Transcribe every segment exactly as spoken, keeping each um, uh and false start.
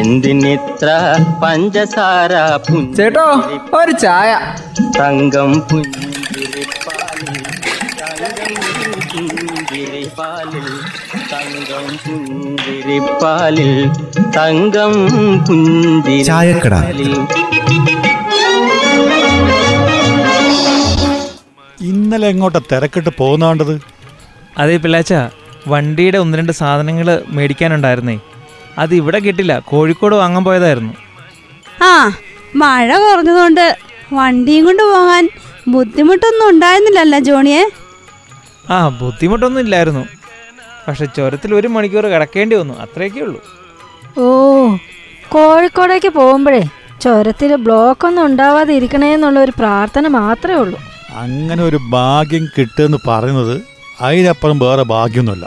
എന്തിനിത്ര പഞ്ചസാര ചേട്ടോ ഒരു ചായ തങ്കം പുഞ്ചിരിപ്പാലിൽ പുഞ്ചിരിപ്പാലിൽ തങ്കം പുഞ്ചിരിപ്പാലിൽ തങ്കം പുഞ്ചിരിപ്പാലിൽ. ഇന്നലെ എങ്ങോട്ടാ തിരക്കിട്ട് പോകുന്നാണ്ടത്? അതേ പിള്ളാച്ച, വണ്ടിയുടെ ഒന്ന് രണ്ട് സാധനങ്ങൾ മേടിക്കാനുണ്ടായിരുന്നേ, അത് ഇവിടെ കിട്ടില്ല, കോഴിക്കോട് വാങ്ങാൻ പോയതായിരുന്നു. ആ മഴ കുറഞ്ഞതുകൊണ്ട് വണ്ടിയും കൊണ്ട് പോകാൻ ബുദ്ധിമുട്ടൊന്നും ഉണ്ടായിരുന്നില്ലല്ലോ ജോണിയെ? ആ ബുദ്ധിമുട്ടൊന്നും ഇല്ലായിരുന്നു, പക്ഷെ ചുരത്തിൽ ഒരു മണിക്കൂർ കിടക്കേണ്ടി വന്നു, അത്രയൊക്കെ ഉള്ളൂ. ഓ കോഴിക്കോടേക്ക് പോകുമ്പോഴേ ചുരത്തിൽ ബ്ലോക്കൊന്നും ഉണ്ടാവാതെ ഇരിക്കണേന്നുള്ള ഒരു പ്രാർത്ഥന മാത്രമേ ഉള്ളൂ. അങ്ങനെ ഒരു ഭാഗ്യം കിട്ടുമെന്ന് പറയുന്നത് അതിനപ്പുറം വേറെ ഭാഗ്യമൊന്നുമില്ല.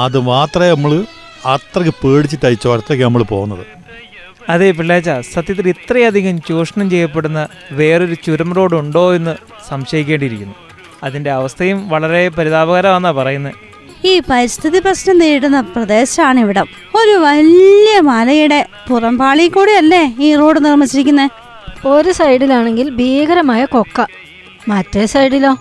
അത് മാത്രമേ നമ്മൾ അത്രയ്ക്ക് പേടിച്ചിട്ടായി ചുരത്തേക്ക് നമ്മൾ പോകുന്നത്. അതെ പിള്ളേച്ച, സത്യത്തിൽ ഇത്രയധികം ചൂഷണം ചെയ്യപ്പെടുന്ന വേറൊരു ചുരം റോഡ് ഉണ്ടോ എന്ന് സംശയിക്കേണ്ടിയിരിക്കുന്നു. അതിൻ്റെ അവസ്ഥയും വളരെ പരിതാപകരമാണെന്നാണ് പറയുന്നത്. ഈ പരിസ്ഥിതി പ്രശ്നം നേരിടുന്ന പ്രദേശമാണ് ഇവിടെ. ഒരു വലിയ മലയുടെ പുറംപാളി കൂടെയല്ലേ ഈ റോഡ് നിർമ്മിച്ചിരിക്കുന്നത്. ഒരു സൈഡിലാണെങ്കിൽ ഭീകരമായ കൊക്ക, മറ്റേ സൈഡിലോ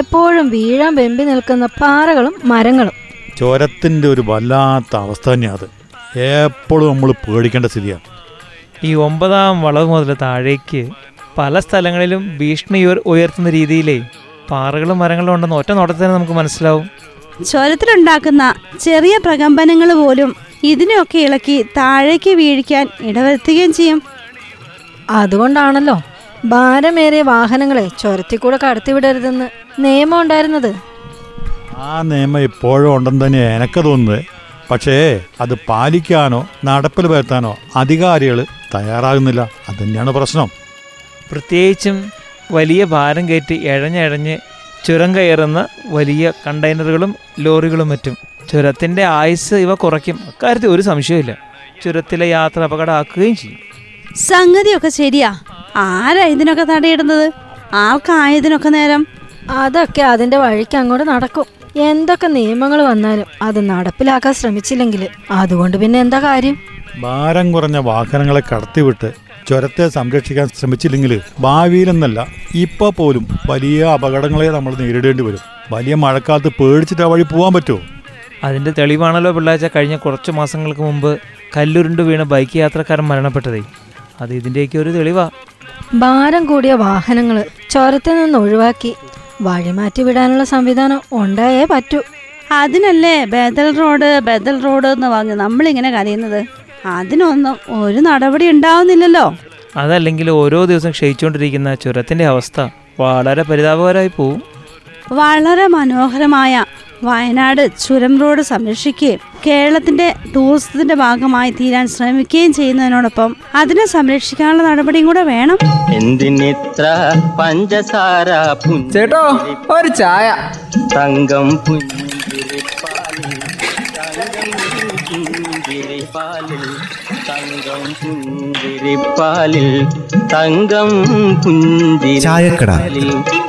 എപ്പോഴും വീഴാൻ വെമ്പി നിൽക്കുന്ന പാറകളും മരങ്ങളും. ചുരത്തിൻ്റെ ഒരു വല്ലാത്ത അവസ്ഥ തന്നെയാണ് അത്, എപ്പോഴും നമ്മൾ പേടിക്കേണ്ട സ്ഥിതിയാണ്. ഈ ഒമ്പതാം വളവ് മുതൽ താഴേക്ക് പല സ്ഥലങ്ങളിലും ഭീഷണി ഉയർത്തുന്ന രീതിയിലേ പാറകളും മരങ്ങളും ഉണ്ടെന്ന് ഒറ്റ നോട്ടത്തിൽ തന്നെ നമുക്ക് മനസ്സിലാവും. ചുരത്തിലുണ്ടാക്കുന്ന ചെറിയ പ്രകമ്പനങ്ങൾ പോലും ഇതിനെയൊക്കെ ഇളക്കി താഴേക്ക് വീഴിക്കാൻ ഇടവരുത്തുകയും ചെയ്യും. അതുകൊണ്ടാണല്ലോ ഭാരമേറിയ വാഹനങ്ങളെ ചുരത്തിൽ കൂടെ കടത്തിവിടരുതെന്ന് നിയമം ഉണ്ടായിരുന്നത്. ആ നിയമം ഇപ്പോഴും ഉണ്ടെന്ന് തന്നെ എനിക്ക് തോന്നുന്നത്. പക്ഷേ അത് പാലിക്കാനോ നടപ്പിൽ വരുത്താനോ അധികാരികൾ തയ്യാറാകുന്നില്ല, അത് തന്നെയാണ് പ്രശ്നം. പ്രത്യേകിച്ചും വലിയ ഭാരം കയറ്റി എഴഞ്ഞഴഞ്ഞ് ചുരം കയറുന്ന വലിയ കണ്ടെയ്നറുകളും ലോറികളും മറ്റും ചുരത്തിൻ്റെ ആയുസ് ഇവ കുറയ്ക്കും, അക്കാര്യത്തിൽ ഒരു സംശയമില്ല. ചുരത്തിലെ യാത്ര അപകടമാക്കുകയും ചെയ്യും. സംഗതിയൊക്കെ ശരിയാ, ആരാ ഇതിനൊക്കെ തടയിടുന്നത്? ആർക്കായതിനൊക്കെ നേരം? അതൊക്കെ അതിൻ്റെ വഴിക്ക് അങ്ങോട്ട് നടക്കും. എന്തൊക്കെ നിയമങ്ങൾ വന്നാലും അത് നടപ്പിലാക്കാൻ ശ്രമിച്ചില്ലെങ്കിൽ അതുകൊണ്ട് പിന്നെ എന്താ കാര്യം? ഭാരം കുറഞ്ഞ വാഹനങ്ങളെ കടത്തിവിട്ട് ചുരത്തെ സംരക്ഷിക്കാൻ ശ്രമിച്ചില്ലെങ്കിൽ ഭാവിയിലെന്നല്ല ഇപ്പോൾ പോലും വലിയ അപകടങ്ങളെ നമ്മൾ നേരിടേണ്ടി വരും. വലിയ മഴക്കാലത്ത് പേടിച്ചിട്ട് ആ വഴി പോകാൻ പറ്റുമോ? അതിൻ്റെ തെളിവാണല്ലോ പിള്ളേച്ച കഴിഞ്ഞ കുറച്ച് മാസങ്ങൾക്ക് മുമ്പ് കല്ലുരുണ്ട് വീണ ബൈക്ക് യാത്രക്കാരൻ മരണപ്പെട്ടതേ. അത് ഇതിൻ്റെയൊക്കെ ഒരു തെളിവാ. ഭാരം കൂടിയ വാഹനങ്ങൾ ചുരത്തിൽ നിന്ന് ഒഴിവാക്കി വഴിമാറ്റി വിടാനുള്ള സംവിധാനം ഉണ്ടായേ പറ്റൂ. അതിനല്ലേ ബദൽ റോഡ് ബദൽ റോഡ് എന്ന് പറഞ്ഞ് നമ്മളിങ്ങനെ കരയുന്നത്. അതിനൊന്നും ഒരു നടപടി ഉണ്ടാവുന്നില്ലല്ലോ. അതല്ലെങ്കിൽ ഓരോ ദിവസം ക്ഷയിച്ചുകൊണ്ടിരിക്കുന്ന ചുരത്തിൻ്റെ അവസ്ഥ വളരെ പരിതാപകരമായി പോവും. വളരെ മനോഹരമായ വയനാട് ചുരം റോഡ് സംരക്ഷിക്കുകയും കേരളത്തിൻ്റെ ടൂറിസത്തിൻ്റെ ഭാഗമായി തീരാൻ ശ്രമിക്കുകയും ചെയ്യുന്നതിനോടൊപ്പം അതിനെ സംരക്ഷിക്കാനുള്ള നടപടിയും കൂടെ വേണം. എന്തിനിത്ര പഞ്ചസാര ചേട്ടോ ഒരു ചായ തങ്കം പുഞ്ചിരിപ്പാലിൽ തങ്കം പുഞ്ചിരിപ്പാലിൽ തങ്കം പുഞ്ചിരിപ്പാലിൽ.